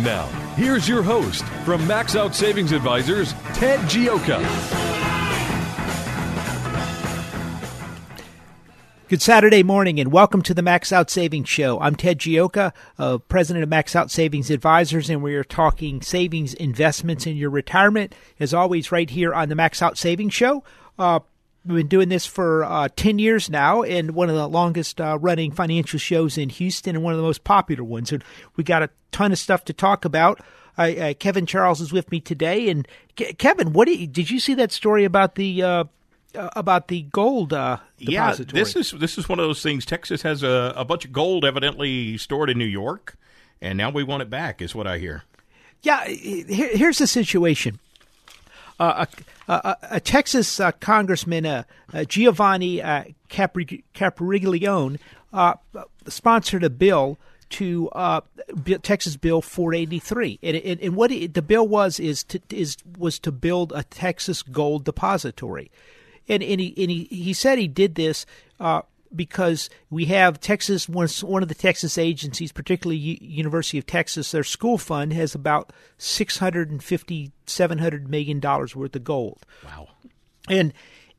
Now, here's your host from Max Out Savings Advisors, Ted Gioia. Good Saturday morning and welcome to the Max Out Savings Show. I'm Ted Gioia, president of Max Out Savings Advisors, and we are talking savings, investments, and your retirement, as always, right here on the Max Out Savings Show. We've been doing this for 10 years now, and one of the longest-running financial shows in Houston and one of the most popular ones. And we got a ton of stuff to talk about. Kevin Charles is with me today. And Kevin, what did you see that story about the gold depository? Yeah, this is one of those things. Texas has a bunch of gold evidently stored in New York, and now we want it back is what I hear. Yeah, here's the situation. A Texas congressman, Giovanni Capriglione, sponsored a bill to Texas Bill 483, and what the bill was to build a Texas gold depository, and he said he did this because we have Texas, one of the Texas agencies, particularly University of Texas, their school fund has about $700 million worth of gold. Wow.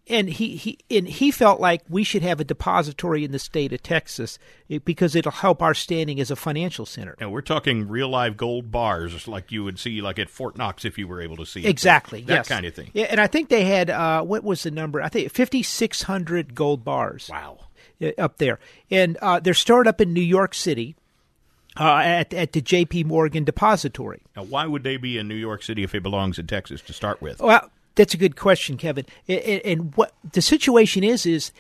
And he felt like we should have a depository in the state of Texas because it'll help our standing as a financial center. Now, we're talking real live gold bars like you would see like at Fort Knox if you were able to see it. Exactly. That kind of thing. Yeah, and I think they had, what was the number? I think 5,600 gold bars. Wow. Up there. And they're stored up in New York City at the JP Morgan depository. Now, why would they be in New York City if it belongs in Texas to start with? Well, that's a good question, Kevin. And what the situation is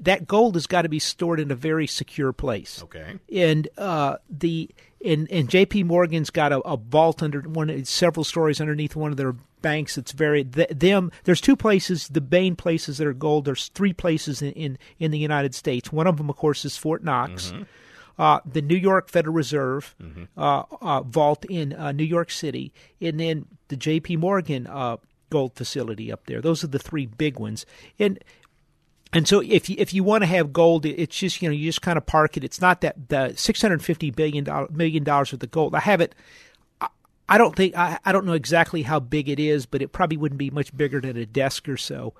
that gold has got to be stored in a very secure place. Okay. And J.P. Morgan's got a vault under several stories underneath one of their banks. It's there's two places, the main places that are gold. There's three places in the United States. One of them, of course, is Fort Knox. Mm-hmm. The New York Federal Reserve mm-hmm. Vault in New York City, and then the J.P. Morgan gold facility up there. Those are the three big ones. And so if you want to have gold, it's just, you just kind of park it. It's not that the $650 million worth of gold. I have it. I don't think, I don't know exactly how big it is, but it probably wouldn't be much bigger than a desk or so.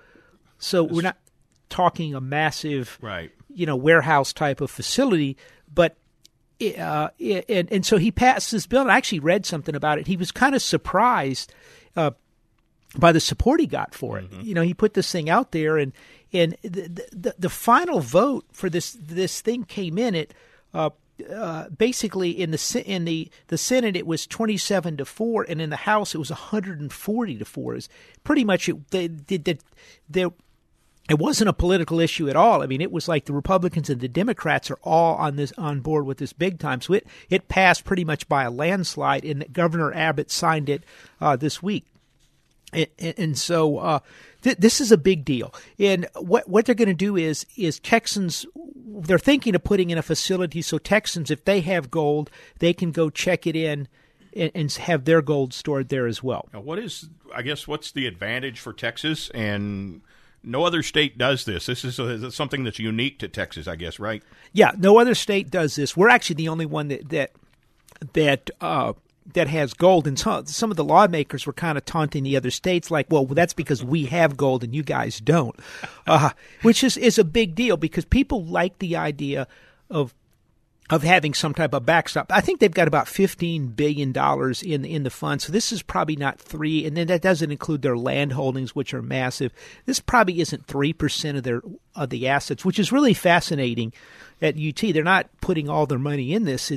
So we're not talking a massive, right, warehouse type of facility, but and so he passed this bill. And I actually read something about it. He was kind of surprised, by the support he got for it. Mm-hmm. He put this thing out there, and the final vote for this thing came in at basically in the Senate it was 27-4, and in the House it was 140-4. Is pretty much it wasn't a political issue at all. I mean, it was like the Republicans and the Democrats are all on board with this big time. So it passed pretty much by a landslide, and Governor Abbott signed it this week. And so this is a big deal. And what they're going to do is Texans, they're thinking of putting in a facility so Texans, if they have gold, they can go check it in and have their gold stored there as well. Now, what's the advantage for Texas? And no other state does this. This is something that's unique to Texas, I guess, right? Yeah, no other state does this. We're actually the only one that has gold, and some of the lawmakers were kind of taunting the other states like, well, that's because we have gold and you guys don't, which is a big deal because people like the idea of of having some type of backstop. I think they've got about $15 billion in the fund. So this is probably not 3%. And then that doesn't include their land holdings, which are massive. This probably isn't 3% of the assets, which is really fascinating at UT. They're not putting all their money in this,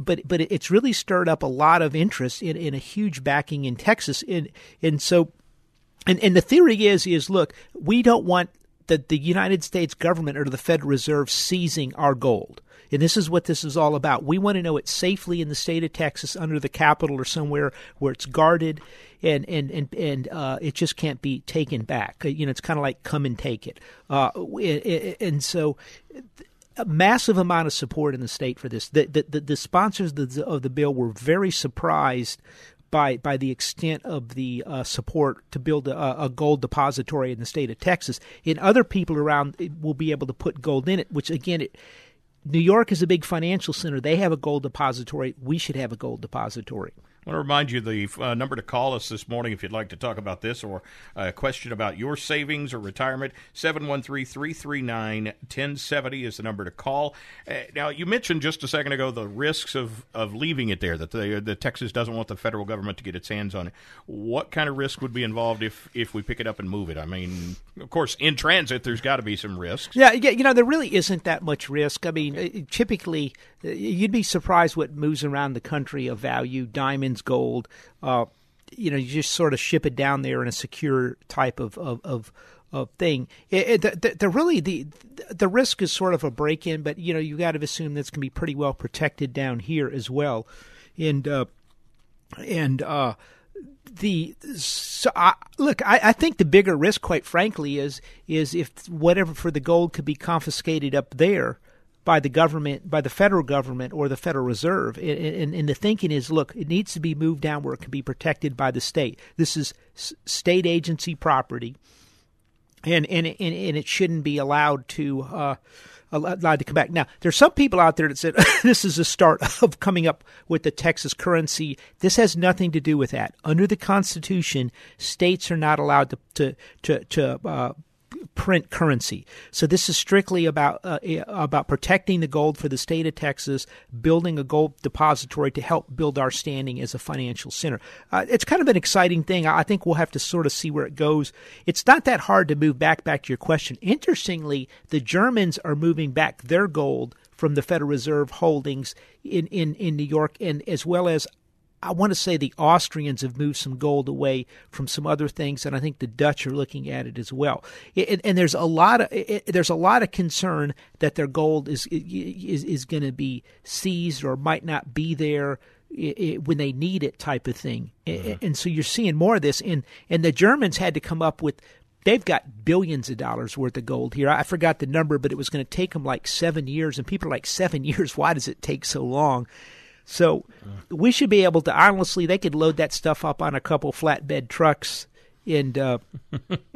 but it's really stirred up a lot of interest in a huge backing in Texas. And so the theory is look, we don't want the United States government or the Federal Reserve seizing our gold. And this is what this is all about. We want to know it's safely in the state of Texas under the Capitol or somewhere where it's guarded and it just can't be taken back. You know, it's kind of like come and take it. And so a massive amount of support in the state for this. The sponsors of the bill were very surprised by the extent of the support to build a gold depository in the state of Texas. And other people around will be able to put gold in it, which, again, New York is a big financial center. They have a gold depository. We should have a gold depository. I want to remind you the number to call us this morning if you'd like to talk about this or a question about your savings or retirement. 713-339-1070 is the number to call. Now, you mentioned just a second ago the risks of leaving it there, that the Texas doesn't want the federal government to get its hands on it. What kind of risk would be involved if we pick it up and move it? I mean, of course, in transit, there's got to be some risks. Yeah, you know, there really isn't that much risk. I mean, typically, you'd be surprised what moves around the country of value, diamonds, gold, you know, you just sort of ship it down there in a secure type of thing. The risk is sort of a break-in, but you know, you got to assume that's going to be pretty well protected down here as well. I think the bigger risk, quite frankly, is if whatever for the gold could be confiscated up there by the government, by the federal government or the Federal Reserve. And the thinking is, look, it needs to be moved down where it can be protected by the state. This is state agency property, and it shouldn't be allowed to come back. Now, there's some people out there that said this is a start of coming up with the Texas currency. This has nothing to do with that. Under the Constitution, states are not allowed to print currency. So this is strictly about protecting the gold for the state of Texas, building a gold depository to help build our standing as a financial center. It's kind of an exciting thing. I think we'll have to sort of see where it goes. It's not that hard to move back to your question. Interestingly, the Germans are moving back their gold from the Federal Reserve holdings in New York, and as well as I want to say the Austrians have moved some gold away from some other things, and I think the Dutch are looking at it as well. And there's a lot of concern that their gold is going to be seized or might not be there when they need it, type of thing. Uh-huh. And so you're seeing more of this. And the Germans had to come up with. They've got billions of dollars worth of gold here. I forgot the number, but it was going to take them like 7 years. And people are like, 7 years? Why does it take so long? So we should be able to, honestly, they could load that stuff up on a couple flatbed trucks and I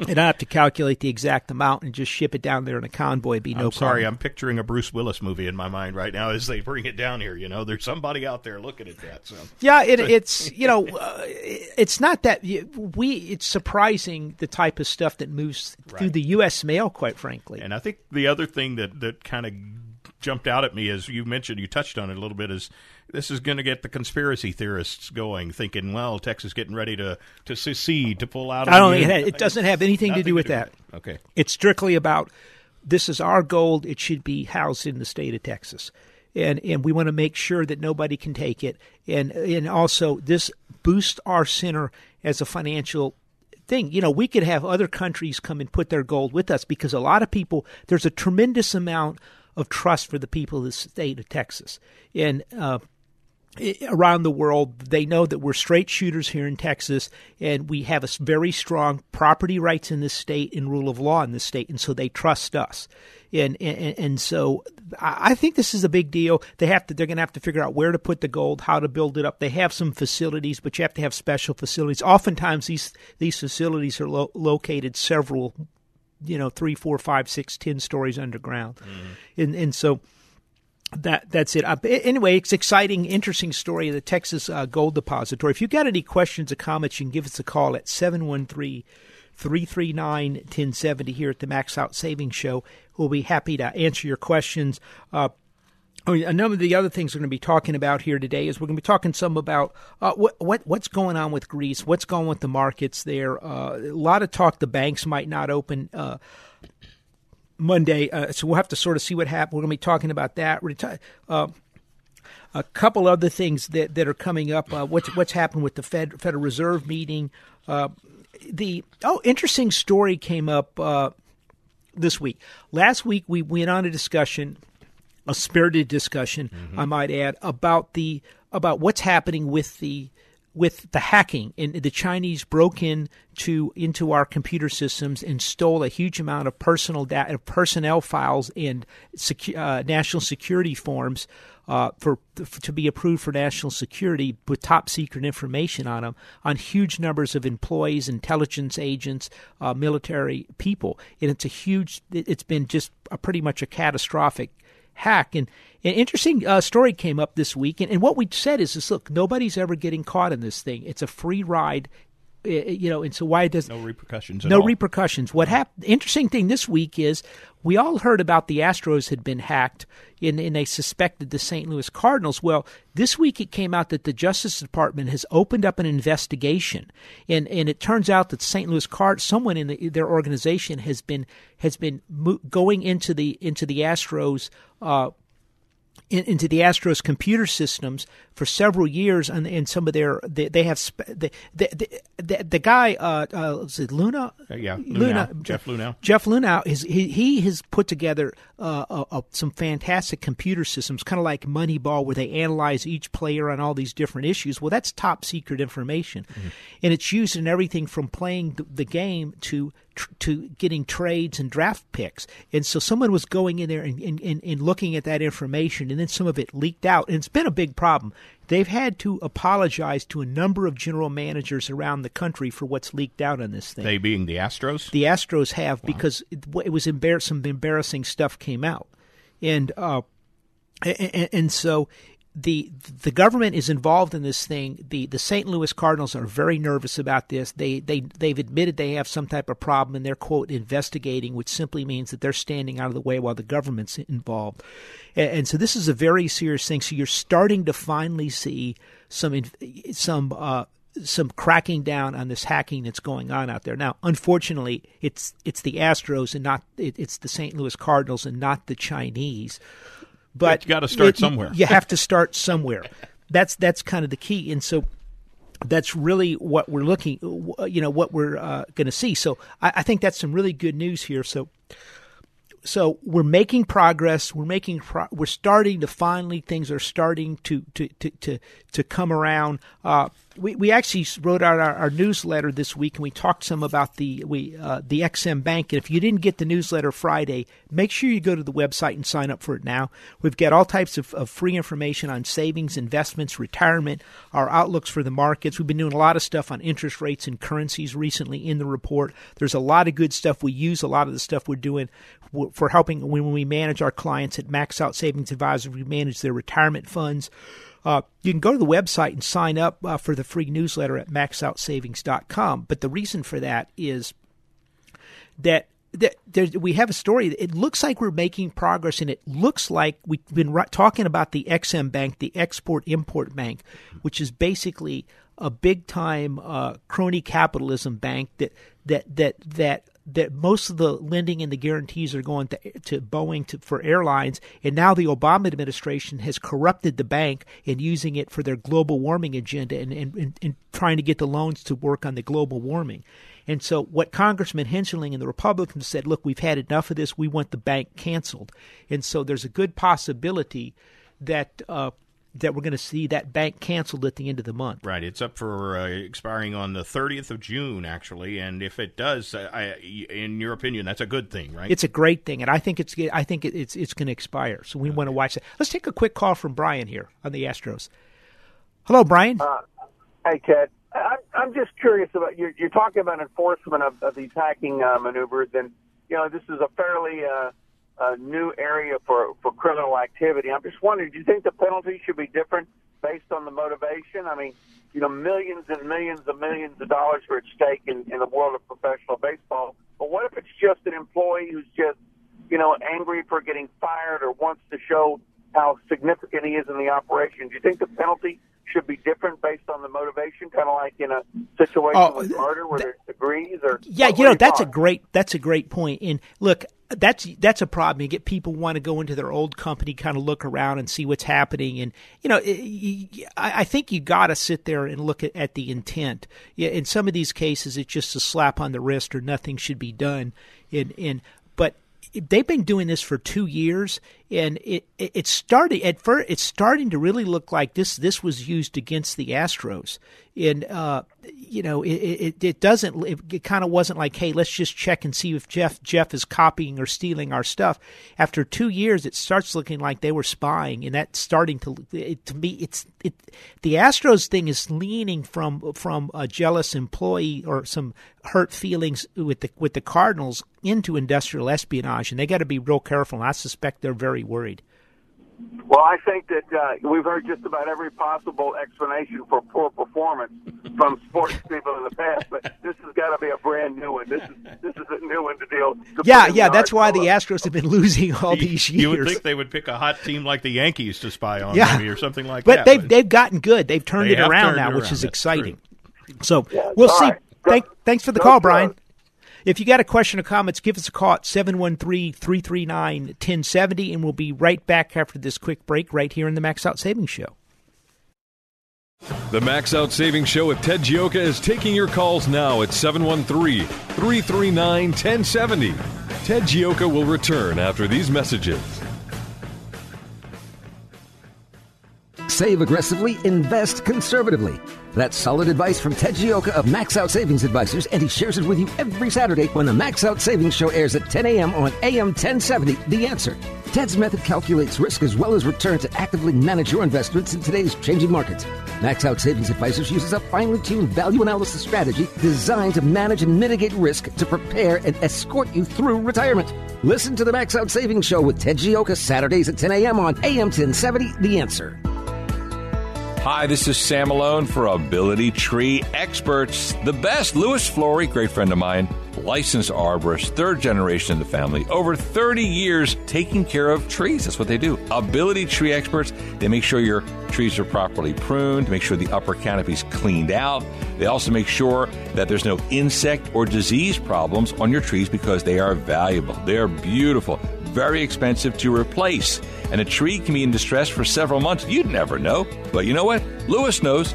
have to calculate the exact amount and just ship it down there in a convoy. I'm picturing a Bruce Willis movie in my mind right now as they bring it down here. You know, there's somebody out there looking at that. So yeah, it's you know, it's not that it's surprising the type of stuff that moves through the U.S. mail, quite frankly. And I think the other thing that kind of jumped out at me, as you mentioned, you touched on it a little bit, is this is going to get the conspiracy theorists going, thinking, well, Texas getting ready to secede, to pull out. It doesn't have anything to do with that. Okay. It's strictly about this is our gold. It should be housed in the state of Texas. And we want to make sure that nobody can take it. And also this boosts our center as a financial thing. You know, we could have other countries come and put their gold with us because a lot of people, there's a tremendous amount of trust for the people of the state of Texas. And around the world, they know that we're straight shooters here in Texas, and we have a very strong property rights in this state and rule of law in this state, and so they trust us. And so I think this is a big deal. They're going to have to figure out where to put the gold, how to build it up. They have some facilities, but you have to have special facilities. Oftentimes, these facilities are located several, you know, 3, 4, 5, 6, 10 stories underground. Mm-hmm. And so that's it. Anyway, it's exciting, interesting story of the Texas Gold Depository. If you've got any questions or comments, you can give us a call at 713-339-1070 here at the Max Out Savings Show. We'll be happy to answer your questions. A number of the other things we're going to be talking about here today is we're going to be talking some about what's going on with Greece, what's going on with the markets there. A lot of talk the banks might not open Monday, so we'll have to sort of see what happens. We're going to be talking about that. A couple other things that are coming up. What's happened with the Federal Reserve meeting? Interesting story came up this week. Last week we went on a discussion. A spirited discussion, I might add, about what's happening with the hacking. And the Chinese broke into our computer systems and stole a huge amount of personnel files and national security forms to be approved for national security with top secret information on them, on huge numbers of employees, intelligence agents, military people, and it's been just pretty much a catastrophic hack. And an interesting story came up this week. And what we said is, look, nobody's ever getting caught in this thing. It's a free ride, and so why does no repercussions? No repercussions. What happened? Interesting thing this week is we all heard about the Astros had been hacked, and they suspected the St. Louis Cardinals. Well, this week it came out that the Justice Department has opened up an investigation, and it turns out that St. Louis Cardinals, someone in their organization has been going into the Astros. Into the Astros computer systems for several years, and some of the guy is it Luna? Yeah, Luna. Jeff Luna. Jeff Luna he has put together some fantastic computer systems, kind of like Moneyball, where they analyze each player on all these different issues. Well, that's top secret information, and it's used in everything from playing the game to getting trades and draft picks. And so someone was going in there and looking at that information, and then some of it leaked out, and it's been a big problem. They've had to apologize to a number of general managers around the country for what's leaked out on this thing. They being the Astros? The Astros have, because it was some embarrassing stuff came out. And so the government is involved in this thing. The St. Louis Cardinals are very nervous about this. They've admitted they have some type of problem, and they're, quote, investigating, which simply means that they're standing out of the way while the government's involved. And so this is a very serious thing. So you're starting to finally see some cracking down on this hacking that's going on out there. Now, unfortunately, it's the Astros and not it's the St. Louis Cardinals and not the Chinese. But you got to start somewhere. You have to start somewhere. That's kind of the key, and so that's really what we're going to see. So I think that's some really good news here. So we're making progress. We're starting to finally things are starting to come around. We actually wrote out our newsletter this week, and we talked some about the XM Bank. And if you didn't get the newsletter Friday, make sure you go to the website and sign up for it now. We've got all types of free information on savings, investments, retirement, our outlooks for the markets. We've been doing a lot of stuff on interest rates and currencies recently in the report. There's a lot of good stuff. We use a lot of the stuff we're doing for helping when we manage our clients at Max Out Savings Advisors. We manage their retirement funds. You can go to the website and sign up for the free newsletter at maxoutsavings.com. But the reason for that is that we have a story. It looks like we're making progress, and it looks like we've been talking about the XM Bank, the Export-Import Bank, which is basically a big-time crony capitalism bank that most of the lending and the guarantees are going to Boeing for airlines, and now the Obama administration has corrupted the bank and using it for their global warming agenda and trying to get the loans to work on the global warming. And so what Congressman Hensling and the Republicans said, look, we've had enough of this. We want the bank canceled. And so there's a good possibility that we're going to see that bank canceled at the end of the month. Right. It's up for expiring on the 30th of June, actually. And if it does, in your opinion, that's a good thing, right? It's a great thing. And I think it's going to expire. So we want to watch that. Let's take a quick call from Brian here on the Astros. Hello, Brian. Hey, Ted. I'm just curious about you're talking about enforcement of these hacking maneuvers. And, this is a fairly a new area for criminal activity. I'm just wondering, do you think the penalty should be different based on the motivation? I mean, millions and millions and millions of dollars are at stake in the world of professional baseball. But what if it's just an employee who's just, angry for getting fired or wants to show how significant he is in the operation. Do you think the penalty should be different based on the motivation, kind of like in a situation with murder where there's degrees? Or that's a great point. And look, that's a problem. You get people want to go into their old company, kind of look around and see what's happening. And you know, I think you got to sit there and look at the intent. Yeah, in some of these cases, it's just a slap on the wrist or nothing should be done. But they've been doing this for 2 years, and it's starting to really look like this was used against the Astros. And it kind of wasn't like, hey, let's just check and see if Jeff is copying or stealing our stuff. After 2 years, it starts looking like they were spying, and that's starting to me, the Astros thing is leaning from a jealous employee or some hurt feelings with the Cardinals into industrial espionage, and they got to be real careful. And I suspect they're very worried. Well, I think that we've heard just about every possible explanation for poor performance from sports people in the past, but this has got to be a brand new one. This is a new one to deal with. Yeah, that's why the Astros have been losing all these years. You would think they would pick a hot team like the Yankees to spy on maybe or something like that. But they've gotten good. They've turned it around now, which is exciting. So we'll see. Right. Thanks for the call, Brian. If you got a question or comments, give us a call at 713-339-1070, and we'll be right back after this quick break right here in the Max Out Savings Show. The Max Out Savings Show with Ted Gioia is taking your calls now at 713-339-1070. Ted Gioia will return after these messages. Save aggressively, invest conservatively. That's solid advice from Ted Gioia of Max Out Savings Advisors, and he shares it with you every Saturday when the Max Out Savings Show airs at 10 a.m. on AM 1070, The Answer. Ted's method calculates risk as well as return to actively manage your investments in today's changing markets. Max Out Savings Advisors uses a finely tuned value analysis strategy designed to manage and mitigate risk to prepare and escort you through retirement. Listen to the Max Out Savings Show with Ted Gioia Saturdays at 10 a.m. on AM 1070, The Answer. Hi, this is Sam Malone for Ability Tree Experts. The best, Lewis Flory, great friend of mine, licensed arborist, third generation in the family, over 30 years taking care of trees. That's what they do. Ability Tree Experts, they make sure your trees are properly pruned, make sure the upper canopy's cleaned out. They also make sure that there's no insect or disease problems on your trees because they are valuable. They're beautiful, very expensive to replace. And a tree can be in distress for several months. You'd never know. But you know what? Lewis knows.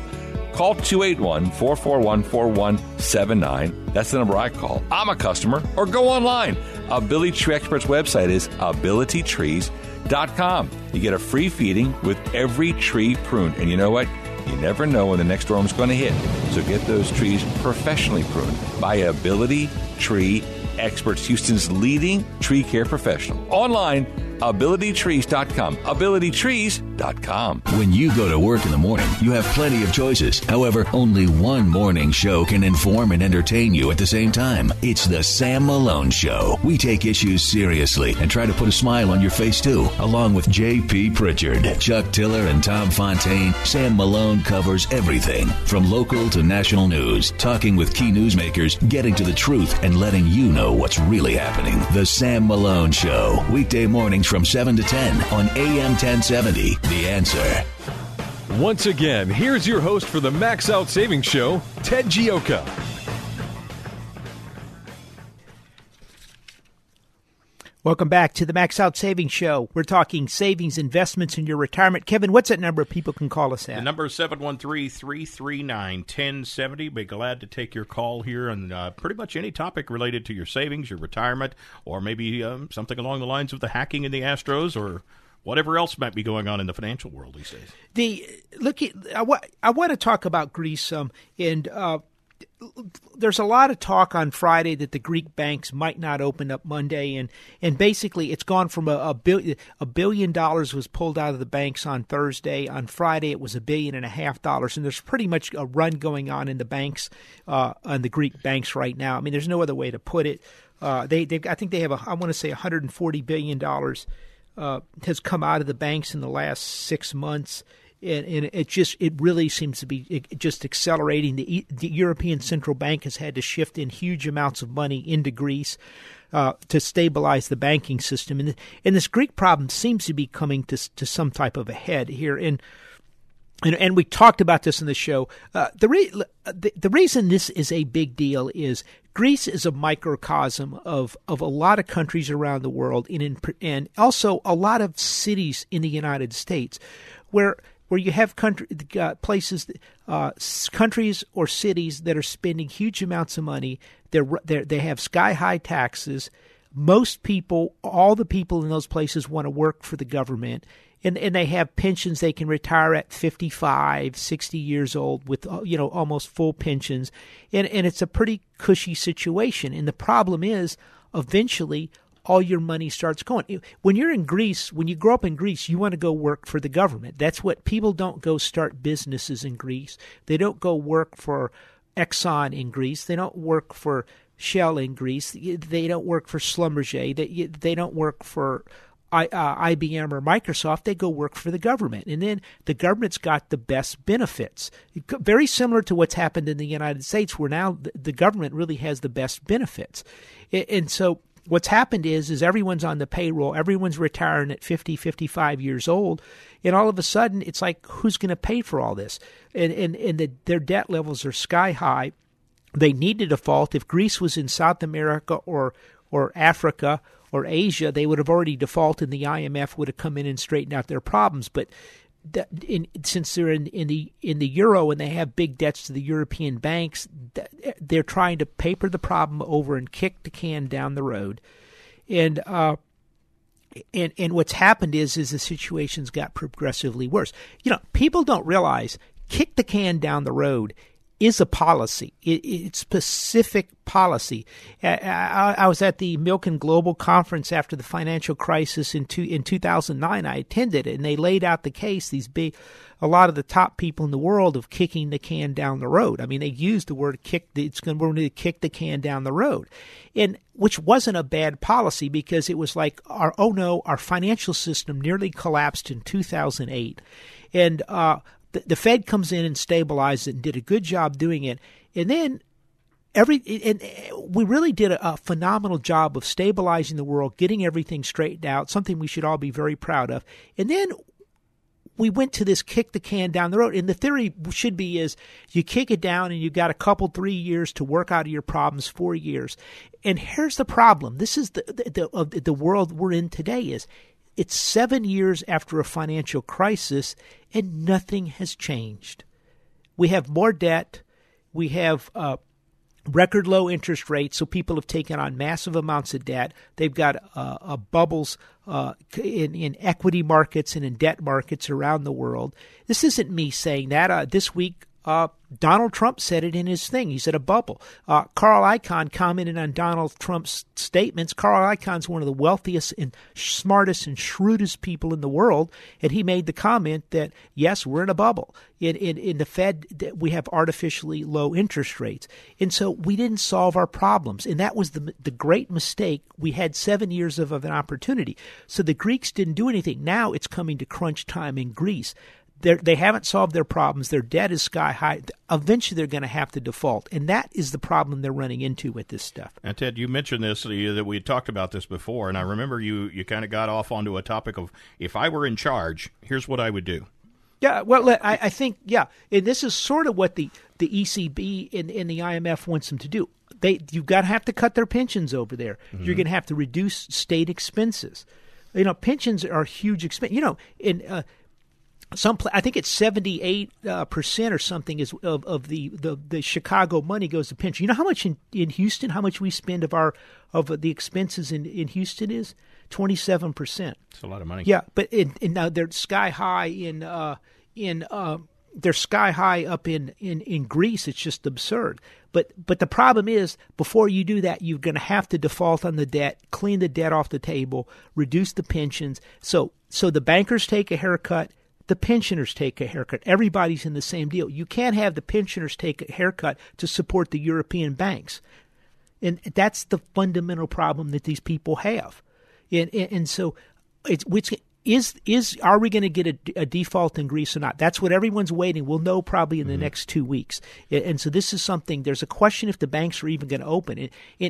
Call 281-441-4179. That's the number I call. I'm a customer. Or go online. Ability Tree Experts website is abilitytrees.com. You get a free feeding with every tree pruned. And you know what? You never know when the next storm's going to hit. So get those trees professionally pruned by Ability Tree Experts, Houston's leading tree care professional. Online, AbilityTrees.com. AbilityTrees.com. When you go to work in the morning, you have plenty of choices. However, only one morning show can inform and entertain you at the same time. It's the Sam Malone Show. We take issues seriously and try to put a smile on your face, too. Along with J.P. Pritchard, Chuck Tiller, and Tom Fontaine, Sam Malone covers everything from local to national news, talking with key newsmakers, getting to the truth, and letting you know what's really happening. The Sam Malone Show. Weekday mornings from 7 to 10 on AM 1070, The Answer. Once again, here's your host for the Max Out Savings Show, Ted Gioia. Welcome back to the Max Out Savings Show. We're talking savings, investments, and your retirement. Kevin, what's that number people can call us at? The number is 713-339-1070. Be glad to take your call here on pretty much any topic related to your savings, your retirement, or maybe something along the lines of the hacking in the Astros or whatever else might be going on in the financial world these days. I want to talk about Greece there's a lot of talk on Friday that the Greek banks might not open up Monday, and basically it's gone from $1 billion was pulled out of the banks on Thursday. On Friday it was $1.5 billion, and there's pretty much a run going on in the banks, on the Greek banks right now. I mean, there's no other way to put it. I think they have $140 billion has come out of the banks in the last 6 months. And it really seems to be just accelerating. The European Central Bank has had to shift in huge amounts of money into Greece. to stabilize the banking system. And this Greek problem seems to be coming to some type of a head here. And we talked about this in the show. The reason this is a big deal is Greece is a microcosm of a lot of countries around the world, and also a lot of cities in the United States, where you have countries or cities that are spending huge amounts of money. They have sky-high taxes. Most people, all the people in those places want to work for the government, and they have pensions. They can retire at 55, 60 years old with, almost full pensions. And it's a pretty cushy situation. And the problem is eventually all your money starts going. When you grow up in Greece, you want to go work for the government. That's what people don't go start businesses in Greece. They don't go work for Exxon in Greece. They don't work for Shell in Greece. They don't work for Schlumberger. They don't work for IBM or Microsoft. They go work for the government. And then the government's got the best benefits. Very similar to what's happened in the United States, where now the government really has the best benefits. And so what's happened is everyone's on the payroll. Everyone's retiring at 50, 55 years old. And all of a sudden, it's like, who's going to pay for all this? And their debt levels are sky high. They need to default. If Greece was in South America or Africa or Asia, they would have already defaulted, and the IMF would have come in and straightened out their problems. But since they're in the euro and they have big debts to the European banks, they're trying to paper the problem over and kick the can down the road. And what's happened is the situation's got progressively worse. People don't realize kick the can down the road is a policy. It's specific policy. I was at the Milken Global Conference after the financial crisis in 2009. I attended it, and they laid out the case. A lot of the top people in the world of kicking the can down the road. I mean, they used the word kick. We're going to kick the can down the road, and which wasn't a bad policy, because it was like our financial system nearly collapsed in 2008, and the Fed comes in and stabilized it and did a good job doing it. And then we really did a phenomenal job of stabilizing the world, getting everything straightened out, something we should all be very proud of. And then we went to this kick the can down the road. And the theory should be is you kick it down and you've got 3 years to work out of your problems, 4 years. And here's the problem. This is the world we're in today is it's 7 years after a financial crisis, and nothing has changed. We have more debt. We have record low interest rates, so people have taken on massive amounts of debt. They've got bubbles in equity markets and in debt markets around the world. This isn't me saying that. This week, Donald Trump said it in his thing. He said a bubble. Carl Icahn commented on Donald Trump's statements. Carl Icahn's one of the wealthiest and smartest and shrewdest people in the world, and he made the comment that, yes, we're in a bubble. In the Fed, we have artificially low interest rates. And so we didn't solve our problems, and that was the great mistake. We had 7 years of an opportunity. So the Greeks didn't do anything. Now it's coming to crunch time in Greece. They haven't solved their problems. Their debt is sky high. Eventually, they're going to have to default, and that is the problem they're running into with this stuff. And Ted, you mentioned this that we had talked about this before, and I remember you kind of got off onto a topic of if I were in charge, here's what I would do. Yeah, well, I think and this is sort of what the ECB and the IMF wants them to do. You've got to have to cut their pensions over there. Mm-hmm. You're going to have to reduce state expenses. Pensions are a huge expense. I think it's 78% or something is of the Chicago money goes to pension. You know how much in Houston, how much we spend of the expenses in Houston is? 27%. It's a lot of money. Yeah, but now they're sky high they're sky high up in Greece. It's just absurd. But the problem is, before you do that, you're going to have to default on the debt, clean the debt off the table, reduce the pensions. So the bankers take a haircut. The pensioners take a haircut. Everybody's in the same deal. You can't have the pensioners take a haircut to support the European banks. And that's the fundamental problem that these people have. And so it's Are we going to get a default in Greece or not? That's what everyone's waiting. We'll know probably in the next 2 weeks. And so this is something, there's a question if the banks are even going to open. And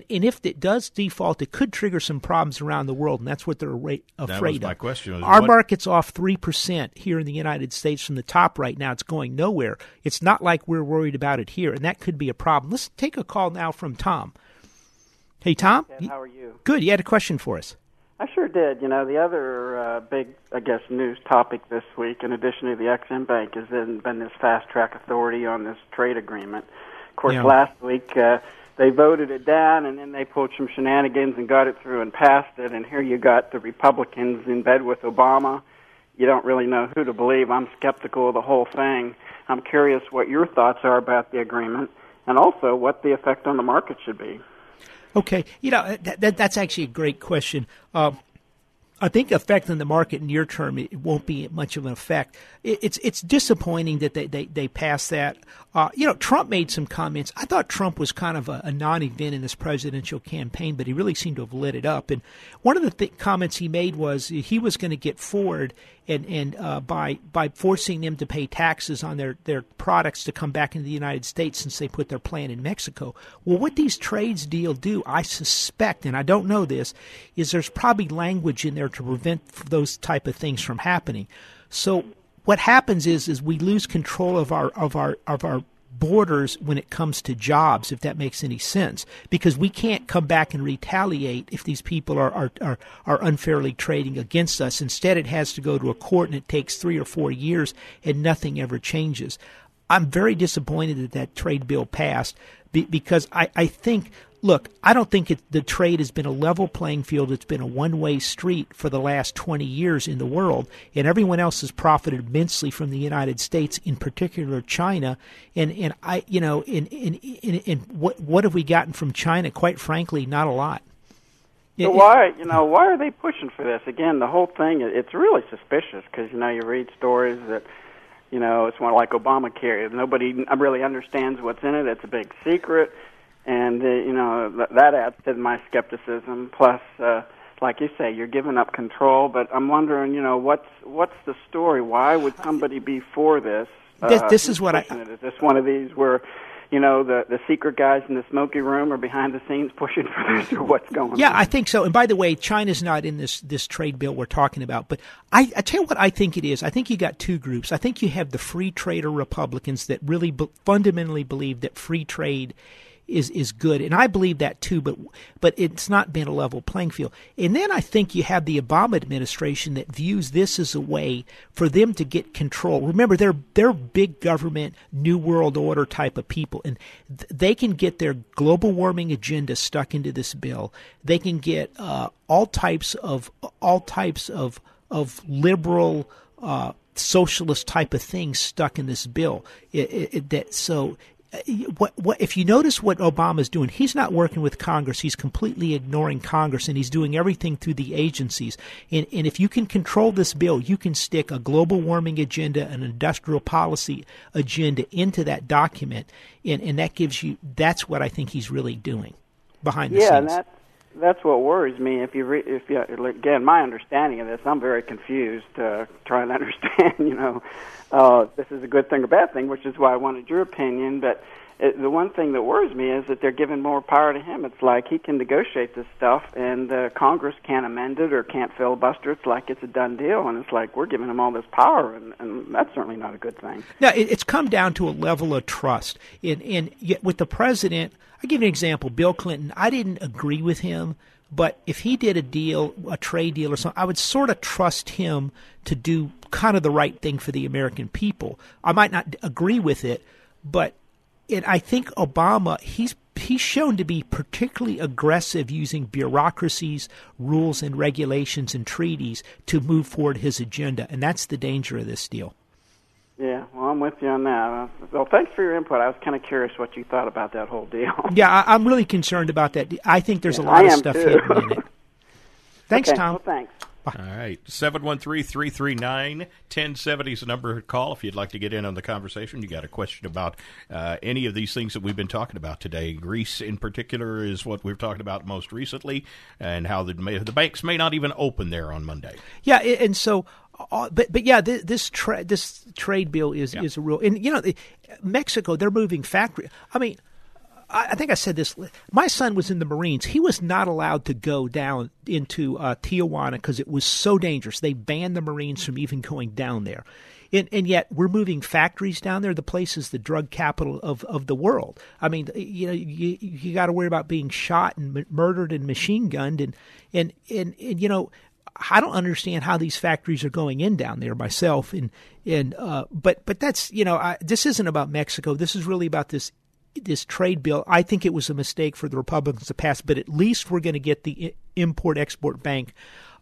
if it does default, it could trigger some problems around the world, and that's what they're afraid of. That was my question. Our market's off 3% here in the United States from the top right now. It's going nowhere. It's not like we're worried about it here, and that could be a problem. Let's take a call now from Tom. Hey, Tom. Ted, how are you? Good. You had a question for us. I sure did. You know, the other big, I guess, news topic this week, in addition to the Ex-Im Bank, has been this fast-track authority on this trade agreement. Of course, last week they voted it down, and then they pulled some shenanigans and got it through and passed it, and here you got the Republicans in bed with Obama. You don't really know who to believe. I'm skeptical of the whole thing. I'm curious what your thoughts are about the agreement and also what the effect on the market should be. Okay. You know, that's actually a great question. I think effect on the market near term, it won't be much of an effect. It's disappointing that they passed that. You know, Trump made some comments. I thought Trump was kind of a non-event in this presidential campaign, but he really seemed to have lit it up. And one of the comments he made was he was going to get forward and by forcing them to pay taxes on their products to come back into the United States since they put their plant in Mexico. Well, what these trades deal do, I suspect, and I don't know this, is there's probably language in there to prevent those type of things from happening. So what happens is we lose control of our borders when it comes to jobs, if that makes any sense, because we can't come back and retaliate if these people are unfairly trading against us. Instead, it has to go to a court, and it takes 3 or 4 years, and nothing ever changes. I'm very disappointed that that trade bill passed because I think, look, I don't think the trade has been a level playing field. It's been a one-way street for the last 20 years in the world, and everyone else has profited immensely from the United States, in particular China. And I, you know, in what have we gotten from China? Quite frankly, not a lot. So why are they pushing for this? Again, the whole thing, it's really suspicious because, you know, you read stories that, you know, it's more like Obamacare. Nobody really understands what's in it. It's a big secret. And, you know, that adds to my skepticism. Plus, like you say, you're giving up control. But I'm wondering, you know, what's the story? Why would somebody be for this? This is what I... Is this one of these where, you know, the secret guys in the smoky room are behind the scenes pushing for this, or what's going on? Yeah, I think so. And by the way, China's not in this trade bill we're talking about. But I tell you what I think it is. I think you got two groups. I think you have the free trader Republicans that really fundamentally believe that free trade is good, and I believe that too, but it's not been a level playing field. And then I think you have the Obama administration that views this as a way for them to get control. Remember, they're big government, new world order type of people, and they can get their global warming agenda stuck into this bill. They can get all types of liberal socialist type of things stuck in this bill. If you notice what Obama's doing, he's not working with Congress. He's completely ignoring Congress, and he's doing everything through the agencies. And if you can control this bill, you can stick a global warming agenda, an industrial policy agenda into that document, and that gives you – that's what I think he's really doing behind the scenes. Yeah, and that's what worries me. If you again, my understanding of this, I'm very confused trying to understand, you know, this is a good thing or bad thing, which is why I wanted your opinion. But the one thing that worries me is that they're giving more power to him. It's like he can negotiate this stuff, and Congress can't amend it or can't filibuster. It's like it's a done deal, and it's like we're giving him all this power, and that's certainly not a good thing. No, it's come down to a level of trust. And yet with the president, I'll give you an example. Bill Clinton, I didn't agree with him, but if he did a trade deal or something, I would sort of trust him to do kind of the right thing for the American people. I might not agree with it, but... And I think Obama, he's shown to be particularly aggressive using bureaucracies, rules and regulations and treaties to move forward his agenda, and that's the danger of this deal. Yeah, well, I'm with you on that. Well, thanks for your input. I was kind of curious what you thought about that whole deal. Yeah, I'm really concerned about that. I think there's a lot of stuff hidden in it. Thanks, Tom. Well, thanks. All right. 713-339-1070 is the number to call if you'd like to get in on the conversation. You got a question about any of these things that we've been talking about today. Greece, in particular, is what we've talked about most recently, and how the banks may not even open there on Monday. Yeah, and so... But yeah, this trade bill is a real, and you know, Mexico, they're moving factory. I mean, I think I said this. My son was in the Marines. He was not allowed to go down into Tijuana because it was so dangerous. They banned the Marines from even going down there, and yet we're moving factories down there. The place is the drug capital of the world. I mean, you know, you got to worry about being shot and murdered and machine gunned, and you know. I don't understand how these factories are going in down there myself, but that's, you know, this isn't about Mexico. This is really about this trade bill. I think it was a mistake for the Republicans to pass, but at least we're going to get the Import-Export Bank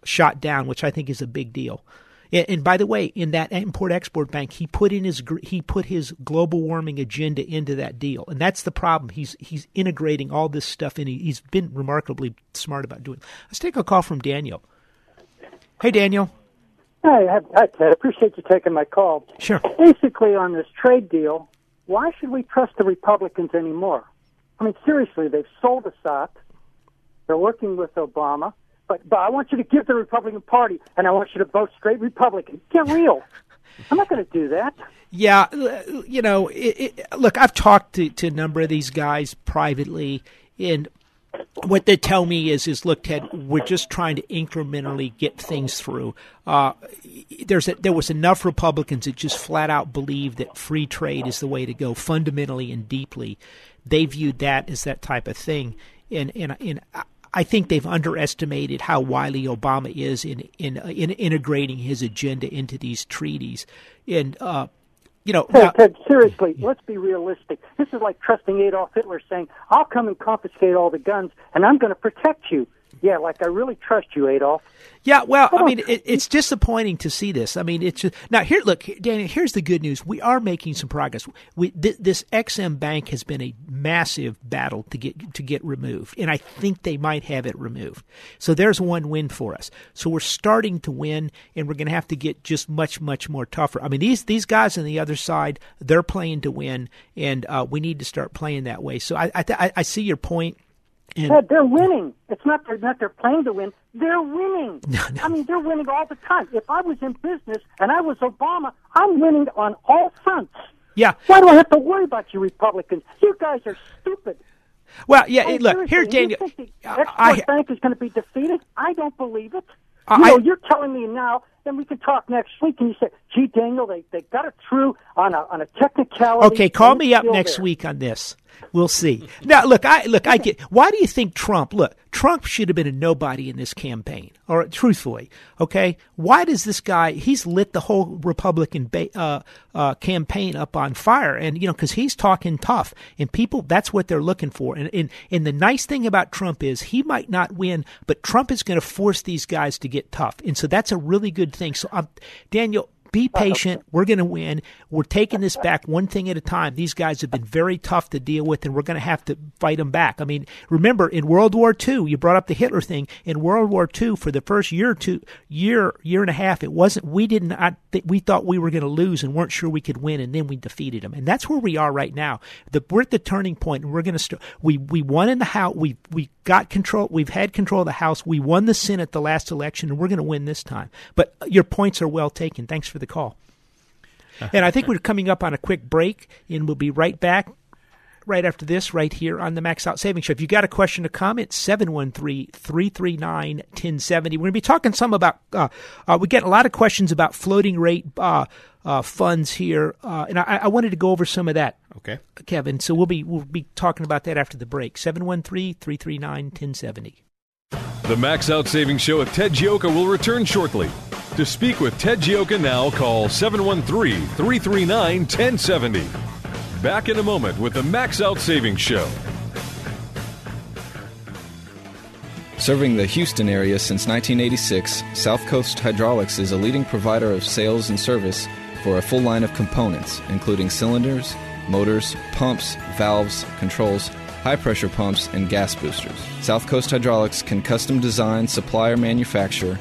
shot down, which I think is a big deal. And by the way, in that Import-Export Bank, he put his global warming agenda into that deal, and that's the problem. He's integrating all this stuff, and he's been remarkably smart about doing it. Let's take a call from Daniel. Hey, Daniel. Hi, Ted. I appreciate you taking my call. Sure. Basically, on this trade deal, why should we trust the Republicans anymore? I mean, seriously, they've sold us out. They're working with Obama. But I want you to give the Republican Party, and I want you to vote straight Republican. Get real. I'm not going to do that. Yeah. You know, look, I've talked to a number of these guys privately, and what they tell me is look, Ted, we're just trying to incrementally get things through. There was enough Republicans that just flat out believe that free trade is the way to go fundamentally and deeply. They viewed that as that type of thing. And I think they've underestimated how wily Obama is in integrating his agenda into these treaties. And, you know, Ted, seriously, let's be realistic. This is like trusting Adolf Hitler saying, I'll come and confiscate all the guns, and I'm going to protect you. Yeah, like I really trust you, Adolf. Yeah, well, I mean, it's disappointing to see this. I mean, it's just, now here. Look, Daniel, here's the good news. We are making some progress. This XM Bank has been a massive battle to get removed, and I think they might have it removed. So there's one win for us. So we're starting to win, and we're going to have to get just much, much more tougher. I mean, these guys on the other side, they're playing to win, and we need to start playing that way. So I see your point. Ted, they're winning. It's not they're playing to win. They're winning. No. I mean, they're winning all the time. If I was in business and I was Obama, I'm winning on all fronts. Yeah. Why do I have to worry about you Republicans? You guys are stupid. Well, yeah, look, here's Daniel. You think the Export Bank is going to be defeated? I don't believe it. You're telling me now, then we can talk next week, and you say, gee, Daniel, they got it through on a technicality. Okay, call me up next week on this. We'll see. Now, look, I get, why do you think Trump should have been a nobody in this campaign, or truthfully, okay? Why does this guy, he's lit the whole Republican campaign up on fire, and, you know, because he's talking tough, and people, that's what they're looking for. And the nice thing about Trump is he might not win, but Trump is going to force these guys to get tough, and so that's a really good thing. So, Daniel, be patient. We're going to win. We're taking this back one thing at a time. These guys have been very tough to deal with, and we're going to have to fight them back. I mean, remember, in World War II, you brought up the Hitler thing. In World War II, for the first year and a half, it wasn't. We thought we were going to lose and weren't sure we could win, and then we defeated them. And that's where we are right now. We're at the turning point, and we're going to start. We won in the House. We got control. We've had control of the House. We won the Senate the last election, and we're going to win this time. But your points are well taken. Thanks for the call. And I think we're coming up on a quick break, and we'll be right back right after this right here on the Max Out Savings Show. If you got a question or comment, 713-339-1070. We're going to be talking some about we get a lot of questions about floating rate funds here, and I wanted to go over some of that. Okay, Kevin. So we'll be talking about that after the break. 713-339-1070. The Max Out Savings Show with Ted Gioia will return shortly. To speak with Ted Gioia now, call 713-339-1070. Back in a moment with the Max Out Savings Show. Serving the Houston area since 1986, South Coast Hydraulics is a leading provider of sales and service for a full line of components, including cylinders, motors, pumps, valves, controls, high-pressure pumps, and gas boosters. South Coast Hydraulics can custom design, supply, or manufacture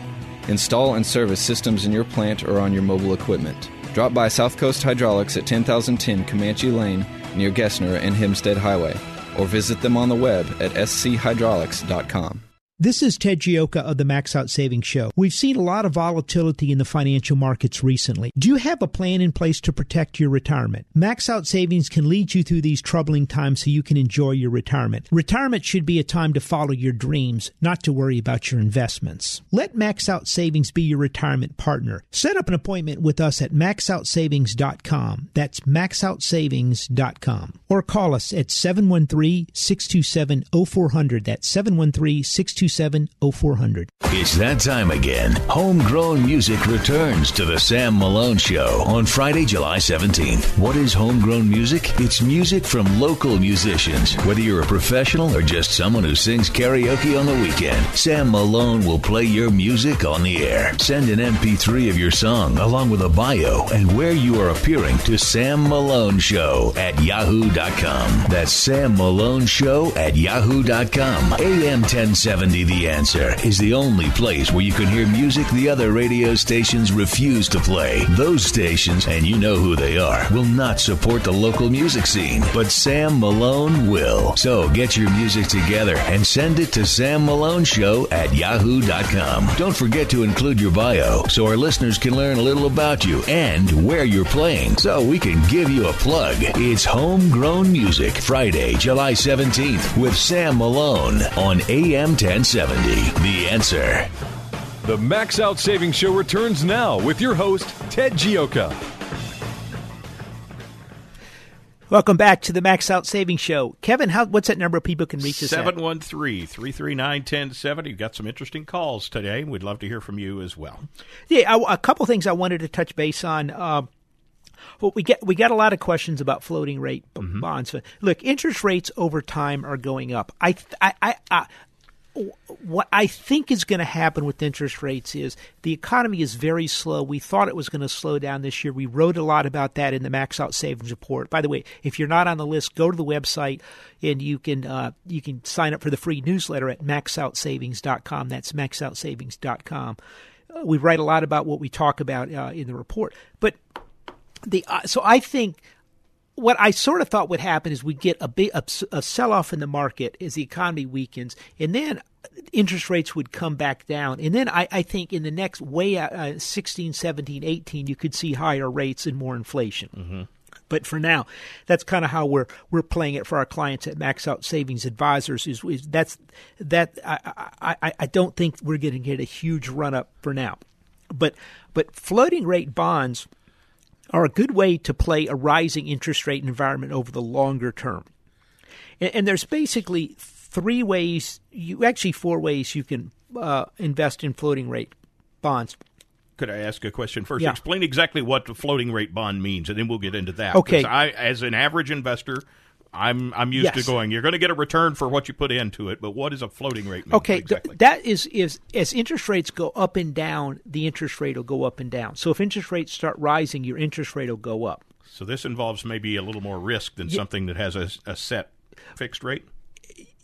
Install and service systems in your plant or on your mobile equipment. Drop by South Coast Hydraulics at 10,010 Comanche Lane near Gessner and Hempstead Highway, or visit them on the web at schadraulics.com. This is Ted Gioia of the Max Out Savings Show. We've seen a lot of volatility in the financial markets recently. Do you have a plan in place to protect your retirement? Max Out Savings can lead you through these troubling times so you can enjoy your retirement. Retirement should be a time to follow your dreams, not to worry about your investments. Let Max Out Savings be your retirement partner. Set up an appointment with us at maxoutsavings.com. That's maxoutsavings.com. Or call us at 713-627-0400. That's 713-627-0400. It's that time again. Homegrown music returns to the Sam Malone Show on Friday, July 17th. What is homegrown music? It's music from local musicians. Whether you're a professional or just someone who sings karaoke on the weekend, Sam Malone will play your music on the air. Send an MP3 of your song along with a bio and where you are appearing to Sam Malone Show at yahoo.com. That's Sam Malone Show at yahoo.com. AM 1070. The Answer is the only place where you can hear music the other radio stations refuse to play. Those stations, and you know who they are, will not support the local music scene, but Sam Malone will. So get your music together and send it to Sam Malone Show at yahoo.com. Don't forget to include your bio so our listeners can learn a little about you and where you're playing so we can give you a plug. It's Homegrown Music, Friday, July 17th with Sam Malone on AM 1070. The Answer. The Max Out Savings Show returns now with your host, Ted Gioia. Welcome back to the Max Out Savings Show. Kevin, what's that number of people can reach us at? 713-339-1070. We've got some interesting calls today. We'd love to hear from you as well. Yeah, a couple things I wanted to touch base on. Well, we got a lot of questions about floating rate bonds. Look, interest rates over time are going up. What I think is going to happen with interest rates is the economy is very slow. We thought it was going to slow down this year. We wrote a lot about that in the Max Out Savings Report. By the way, if you're not on the list, go to the website and you can sign up for the free newsletter at maxoutsavings.com. That's maxoutsavings.com. We write a lot about what we talk about in the report. But so I think what I sort of thought would happen is we get a sell-off in the market as the economy weakens, and then interest rates would come back down. And then I think in the next way, 16, 17, 18, you could see higher rates and more inflation. But for now, that's kind of how we're playing it for our clients at Max Out Savings Advisors. I don't think we're going to get a huge run-up for now. But floating rate bonds are a good way to play a rising interest rate environment over the longer term. And there's basically four ways you can invest in floating rate bonds. Could I ask a question first? Yeah. Explain exactly what the floating rate bond means, and then we'll get into that. Okay. As an average investor, I'm used to going, you're going to get a return for what you put into it, but what is a floating rate mean? Okay, exactly? That is as interest rates go up and down, the interest rate will go up and down. So if interest rates start rising, your interest rate will go up. So this involves maybe a little more risk than something that has a set fixed rate?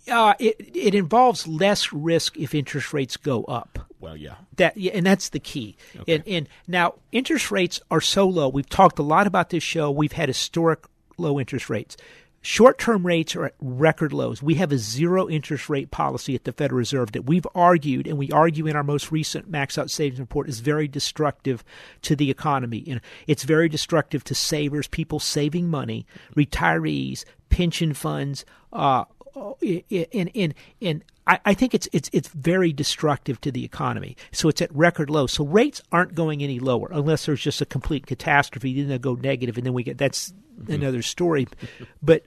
It involves less risk if interest rates go up. Well, yeah. And that's the key. Okay. And now, interest rates are so low. We've talked a lot about this show. We've had historic low interest rates. Short-term rates are at record lows. We have a zero interest rate policy at the Federal Reserve that we've argued, and we argue in our most recent Max Out Savings Report, is very destructive to the economy. And it's very destructive to savers, people saving money, retirees, pension funds, I think it's very destructive to the economy. So it's at record low. So rates aren't going any lower unless there's just a complete catastrophe. Then they'll go negative, and then that's another story. But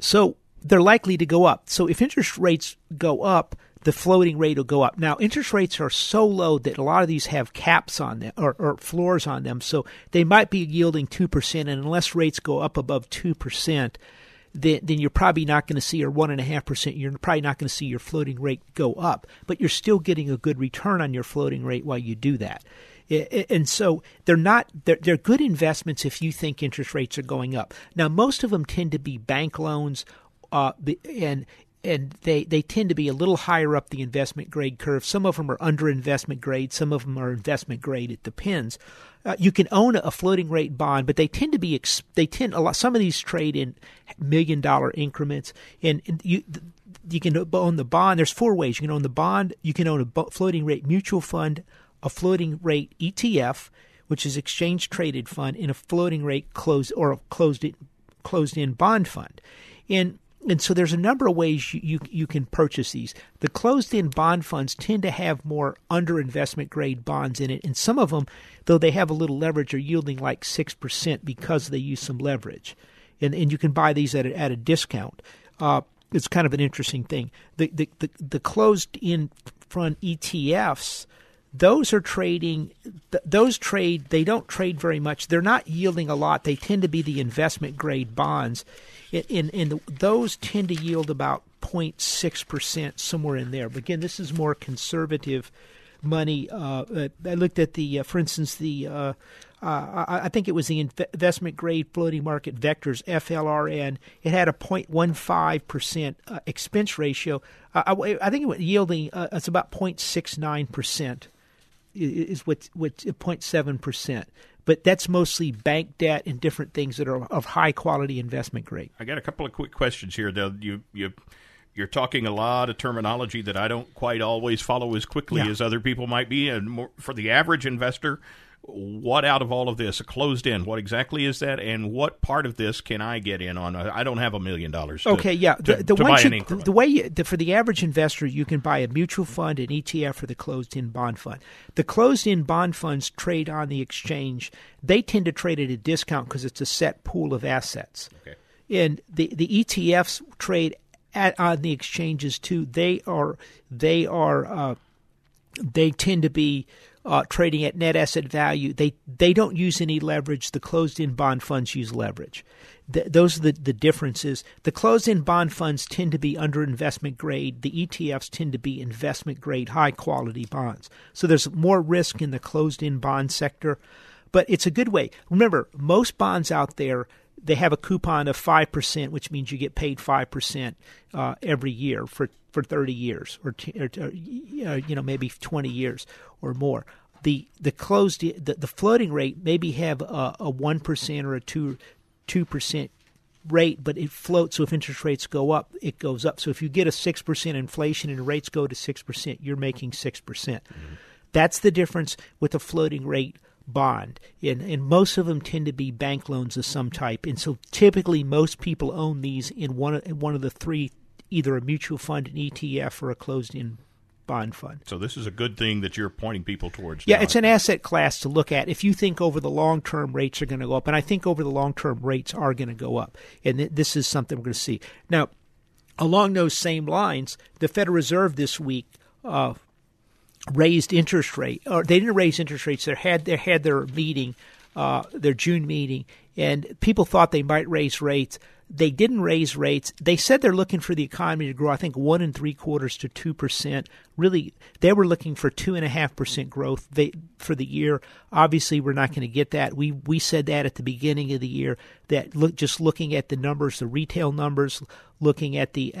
so they're likely to go up. So if interest rates go up, the floating rate will go up. Now, interest rates are so low that a lot of these have caps on them or floors on them. So they might be yielding 2%, and unless rates go up above 2%, then you're probably not going to see, or 1.5%, you're probably not going to see your floating rate go up. But you're still getting a good return on your floating rate while you do that. And so they're good investments if you think interest rates are going up. Now, most of them tend to be bank loans, and and they tend to be a little higher up the investment grade curve. Some of them are under investment grade. Some of them are investment grade. It depends. You can own a floating rate bond, but they tend to be a lot. Some of these trade in $1 million increments, and you can own the bond. There's four ways you can own the bond. You can own a floating rate mutual fund, a floating rate ETF, which is exchange traded fund, and a floating rate closed-end bond fund, and so there's a number of ways you can purchase these. The closed-end bond funds tend to have more under investment grade bonds in it, and some of them, though they have a little leverage, are yielding like 6% because they use some leverage, and you can buy these at a discount. It's kind of an interesting thing. The closed-end fund ETFs. Those are trading. They don't trade very much. They're not yielding a lot. They tend to be the investment grade bonds, and those tend to yield about 0.6%, somewhere in there. But again, this is more conservative money. I looked at I think it was the investment grade floating market vectors FLRN. It had a 0.15% expense ratio. I think it was yielding. It's about 0.69%. Is with 0.7%, but that's mostly bank debt and different things that are of high quality investment grade. I got a couple of quick questions here, though. You're talking a lot of terminology that I don't quite always follow as quickly as other people might be, and more, for the average investor, what out of all of this, a closed end, what exactly is that, and what part of this can I get in on? I don't have $1 million. Okay, yeah, the ones for the average investor, you can buy a mutual fund, an ETF, or the closed-end bond fund. The closed-end bond funds trade on the exchange. They tend to trade at a discount because it's a set pool of assets. Okay, and the ETFs trade on the exchanges too. They tend to be trading at net asset value. They don't use any leverage. The closed-end bond funds use leverage. Those are the differences. The closed-end bond funds tend to be under investment grade. The ETFs tend to be investment grade, high-quality bonds. So there's more risk in the closed-end bond sector, but it's a good way. Remember, most bonds out there, they have a coupon of 5%, which means you get paid 5% every year for 30 years or maybe 20 years or more. The floating rate maybe have a 1% or a 2% rate, but it floats. So if interest rates go up, it goes up. So if you get a 6% inflation and rates go to 6%, you're making 6%. Mm-hmm. That's the difference with a floating rate bond, and most of them tend to be bank loans of some type, and so typically most people own these in one of the three, either a mutual fund, an ETF, or a closed-end bond fund. So this is a good thing that you're pointing people towards. Yeah, it's an asset class to look at. If you think over the long term rates are going to go up, and I think over the long term rates are going to go up, and this is something we're going to see. Now, along those same lines, the Federal Reserve this week raised interest rate, or they didn't raise interest rates. They had their meeting, their June meeting, and people thought they might raise rates. They didn't raise rates. They said they're looking for the economy to grow, I think, 1 3/4 to 2%. Really, they were looking for 2.5% growth for the year. Obviously, we're not going to get that. We said that at the beginning of the year. That just looking at the numbers, the retail numbers, looking at the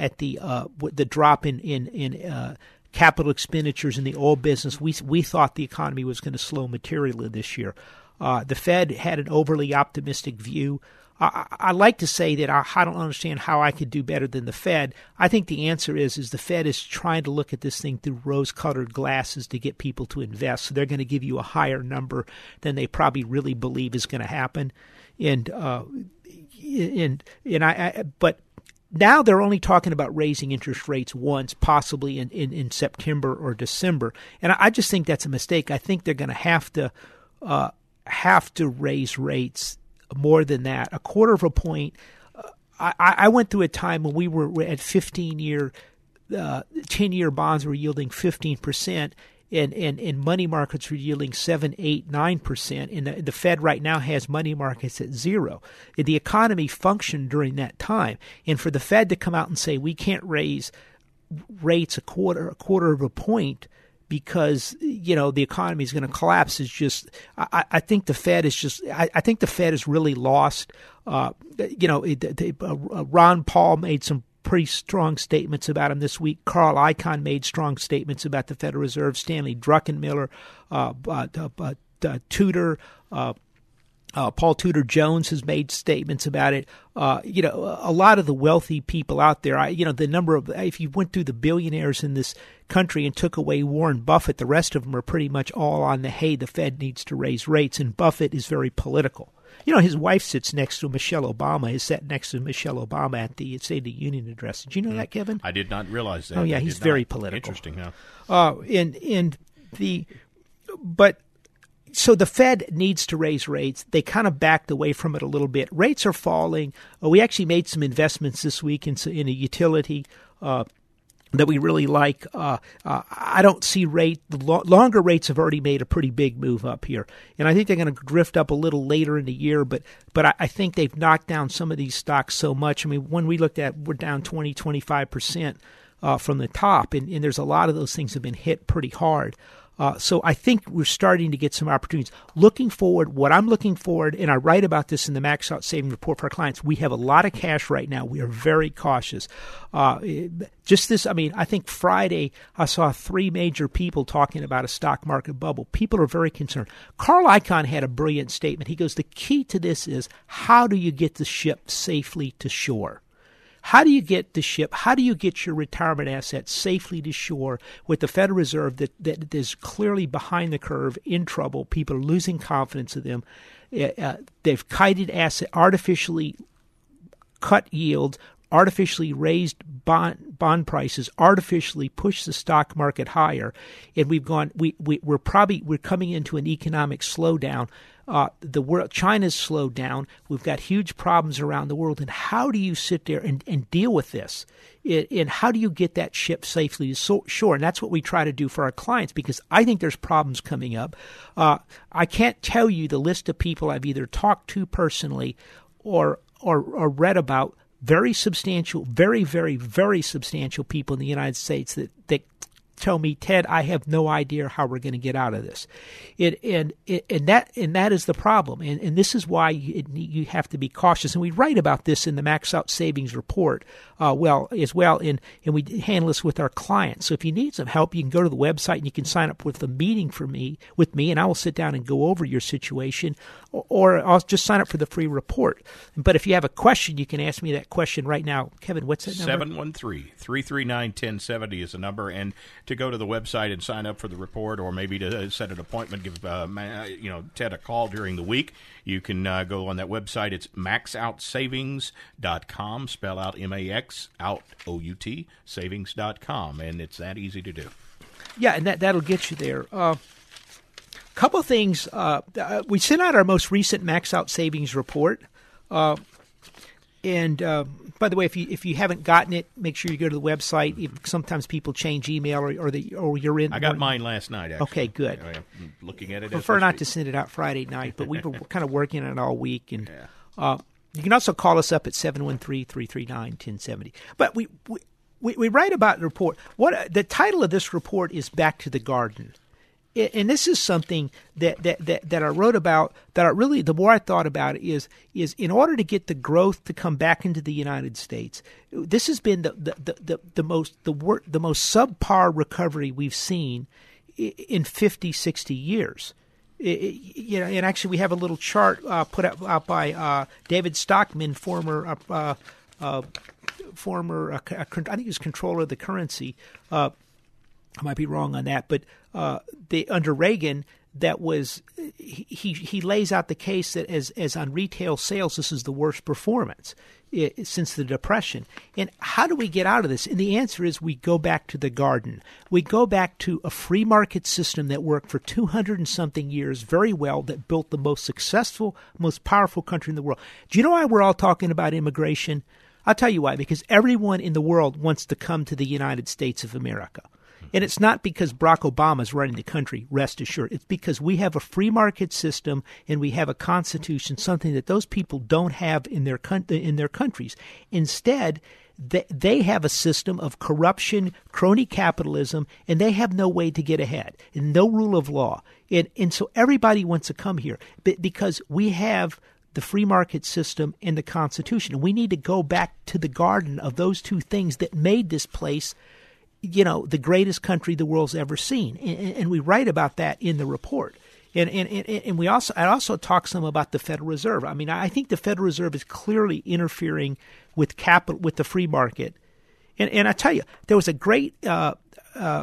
drop in capital expenditures in the oil business, we thought the economy was going to slow materially this year. The Fed had an overly optimistic view. I like to say that I don't understand how I could do better than the Fed. I think the answer is the Fed is trying to look at this thing through rose-colored glasses to get people to invest. So they're going to give you a higher number than they probably really believe is going to happen. But now they're only talking about raising interest rates once, possibly in September or December, and I just think that's a mistake. I think they're going to have to raise rates more than that, 1/4 point. I went through a time when we were at 15-year, 10-year bonds were yielding 15%. And money markets are yielding 7, 8, 9%. And the Fed right now has money markets at 0. The economy functioned during that time. And for the Fed to come out and say, we can't raise rates a quarter of a point because, the economy is going to collapse is just – I think the Fed is just – I think the Fed is really lost. Ron Paul made some – pretty strong statements about him this week. Carl Icahn made strong statements about the Federal Reserve. Stanley Druckenmiller, Tudor, Paul Tudor Jones has made statements about it. A lot of the wealthy people out there, if you went through the billionaires in this country and took away Warren Buffett, the rest of them are pretty much all on the, hey, the Fed needs to raise rates. And Buffett is very political. His wife sits next to Michelle Obama, has sat next to Michelle Obama at the State of the Union address. Did you know that, Kevin? I did not realize that. Oh, yeah, he's very political. Interesting, huh? So the Fed needs to raise rates. They kind of backed away from it a little bit. Rates are falling. We actually made some investments this week in a utility that we really like. I don't see longer rates have already made a pretty big move up here. And I think they're going to drift up a little later in the year, but I think they've knocked down some of these stocks so much. I mean, when we looked at, we're down 20, 25% from the top, and there's a lot of those things have been hit pretty hard. So I think we're starting to get some opportunities. Looking forward, what I'm looking forward, and I write about this in the Max Out Savings Report for our clients, we have a lot of cash right now. We are very cautious. I think Friday I saw three major people talking about a stock market bubble. People are very concerned. Carl Icahn had a brilliant statement. He goes, the key to this is how do you get the ship safely to shore? How do you get your retirement assets safely to shore with the Federal Reserve that is clearly behind the curve, in trouble? People are losing confidence in them. They've kited asset, artificially cut yields, artificially raised bond prices, artificially pushed the stock market higher, and we've gone. We're coming into an economic slowdown. The world, China's slowed down. We've got huge problems around the world. And how do you sit there and deal with this? And how do you get that ship safely to shore? And that's what we try to do for our clients, because I think there's problems coming up. I can't tell you the list of people I've either talked to personally or read about. Very substantial, very, very, very substantial people in the United States that tell me, Ted, I have no idea how we're going to get out of this. That is the problem. And this is why you have to be cautious. And we write about this in the Max Out Savings Report and we handle this with our clients. So if you need some help, you can go to the website and you can sign up with a meeting with me, and I will sit down and go over your situation, or I'll just sign up for the free report. But if you have a question, you can ask me that question right now. Kevin, what's that number? 713-339-1070 is the number. And to go to the website and sign up for the report, or maybe to set an appointment, give Ted a call during the week, you can go on that website. It's maxoutsavings.com, spell out M-A-X, out, O-U-T, savings.com, and it's that easy to do. Yeah, and that'll get you there. Couple of things. We sent out our most recent Max Out Savings Report, by the way, if you haven't gotten it, make sure you go to the website. Sometimes people change email or you're in. I got mine last night, actually. Okay, good. I'm looking at it. I prefer not to send it out Friday night, but we were kind of working on it all week. And you can also call us up at 713-339-1070. But we write about the report. The title of this report is Back to the Garden. And this is something that I wrote about, that I really, the more I thought about it, is in order to get the growth to come back into the United States, this has been the most subpar recovery we've seen in 50, 60 years. And actually, we have a little chart put out by David Stockman, former I think he was controller of the currency. I might be wrong on that, but under Reagan, he lays out the case that as on retail sales, this is the worst performance since the Depression. And how do we get out of this? And the answer is we go back to the garden. We go back to a free market system that worked for 200 and something years very well, that built the most successful, most powerful country in the world. Do you know why we're all talking about immigration? I'll tell you why, because everyone in the world wants to come to the United States of America. And it's not because Barack Obama is running the country, rest assured. It's because we have a free market system and we have a constitution, something that those people don't have in their countries. Instead, they have a system of corruption, crony capitalism, and they have no way to get ahead and no rule of law. And so everybody wants to come here because we have the free market system, and the Constitution. We need to go back to the garden of those two things that made this place, you know, the greatest country the world's ever seen. And we write about that in the report. And we also, I also talk some about the Federal Reserve. I mean, I think the Federal Reserve is clearly interfering with capital, with the free market. And I tell you, there was a great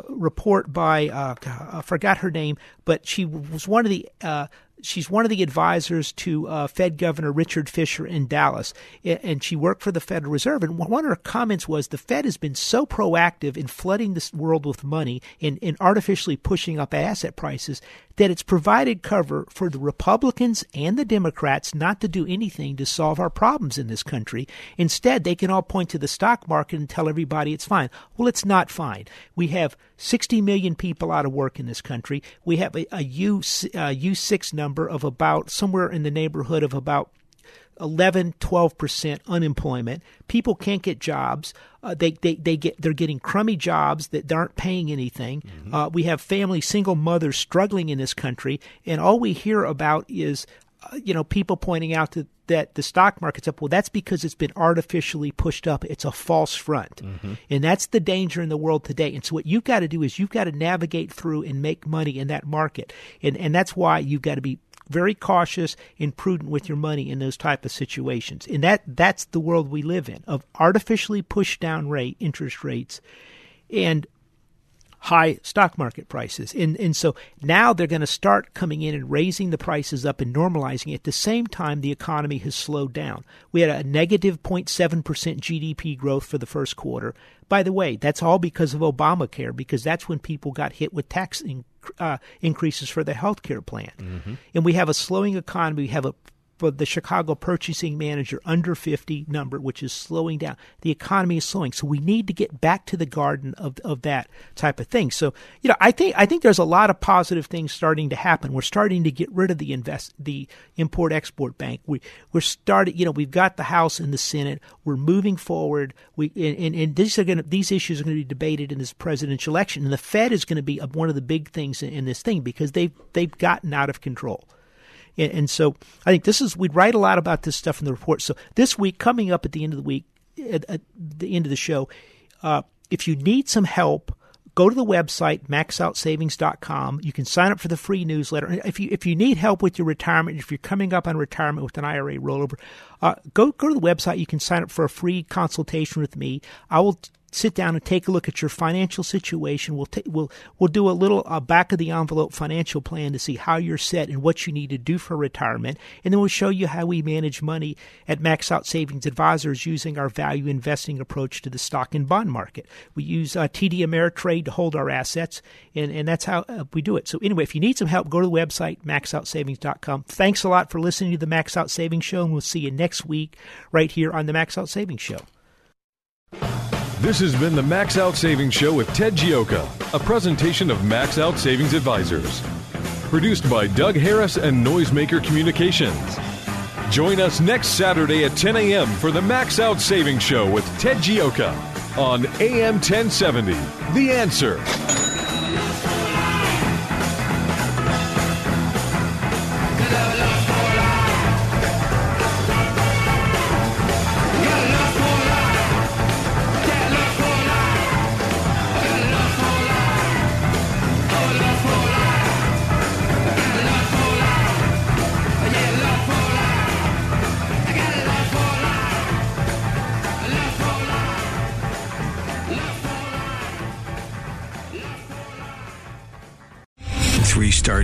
report by I forgot her name, but she was one of the she's one of the advisors to Fed Governor Richard Fisher in Dallas, and she worked for the Federal Reserve. And one of her comments was, the Fed has been so proactive in flooding this world with money and artificially pushing up asset prices that it's provided cover for the Republicans and the Democrats not to do anything to solve our problems in this country. Instead, they can all point to the stock market and tell everybody it's fine. Well, it's not fine. We have 60 million people out of work in this country. We have a U6 number of about somewhere in the neighborhood of about 11-12% unemployment. People can't get jobs. They're getting crummy jobs that aren't paying anything. Mm-hmm. We have single mothers struggling in this country, and all we hear about is people pointing out that the stock market's up. Well, that's because it's been artificially pushed up. It's a false front. Mm-hmm. And that's the danger in the world today. And so what you've got to do is you've got to navigate through and make money in that market. And that's why you've got to be very cautious and prudent with your money in those type of situations. And that's the world we live in, of artificially pushed down interest rates and high stock market prices. And so now they're going to start coming in and raising the prices up and normalizing. At the same time, the economy has slowed down. We had a negative 0.7% GDP growth for the first quarter. By the way, that's all because of Obamacare, because that's when people got hit with tax increases for their health care plan. Mm-hmm. And we have a slowing economy. We have the Chicago Purchasing Manager under 50 number, which is slowing down. The economy is slowing. So we need to get back to the garden of that type of thing. So, I think there's a lot of positive things starting to happen. We're starting to get rid of the Import-Export Bank. We're starting, we've got the House and the Senate. We're moving forward. These issues are going to be debated in this presidential election. And the Fed is going to be one of the big things in this thing, because they've gotten out of control. And so I think we write a lot about this stuff in the report. So this week, coming up at the end of the week, at the end of the show, if you need some help, go to the website, maxoutsavings.com. You can sign up for the free newsletter. And if you need help with your retirement, if you're coming up on retirement with an IRA rollover, go to the website. You can sign up for a free consultation with me. I will sit down and take a look at your financial situation. We'll do a little back of the envelope financial plan to see how you're set and what you need to do for retirement, and then we'll show you how we manage money at Max Out Savings Advisors using our value investing approach to the stock and bond market. We use TD Ameritrade to hold our assets, and that's how we do it. So anyway, if you need some help, go to the website, maxoutsavings.com. Thanks a lot for listening to the Max Out Savings Show, and we'll see you next week right here on the Max Out Savings Show. This has been the Max Out Savings Show with Ted Gioia, a presentation of Max Out Savings Advisors. Produced by Doug Harris and Noisemaker Communications. Join us next Saturday at 10 a.m. for the Max Out Savings Show with Ted Gioia on AM 1070, The Answer.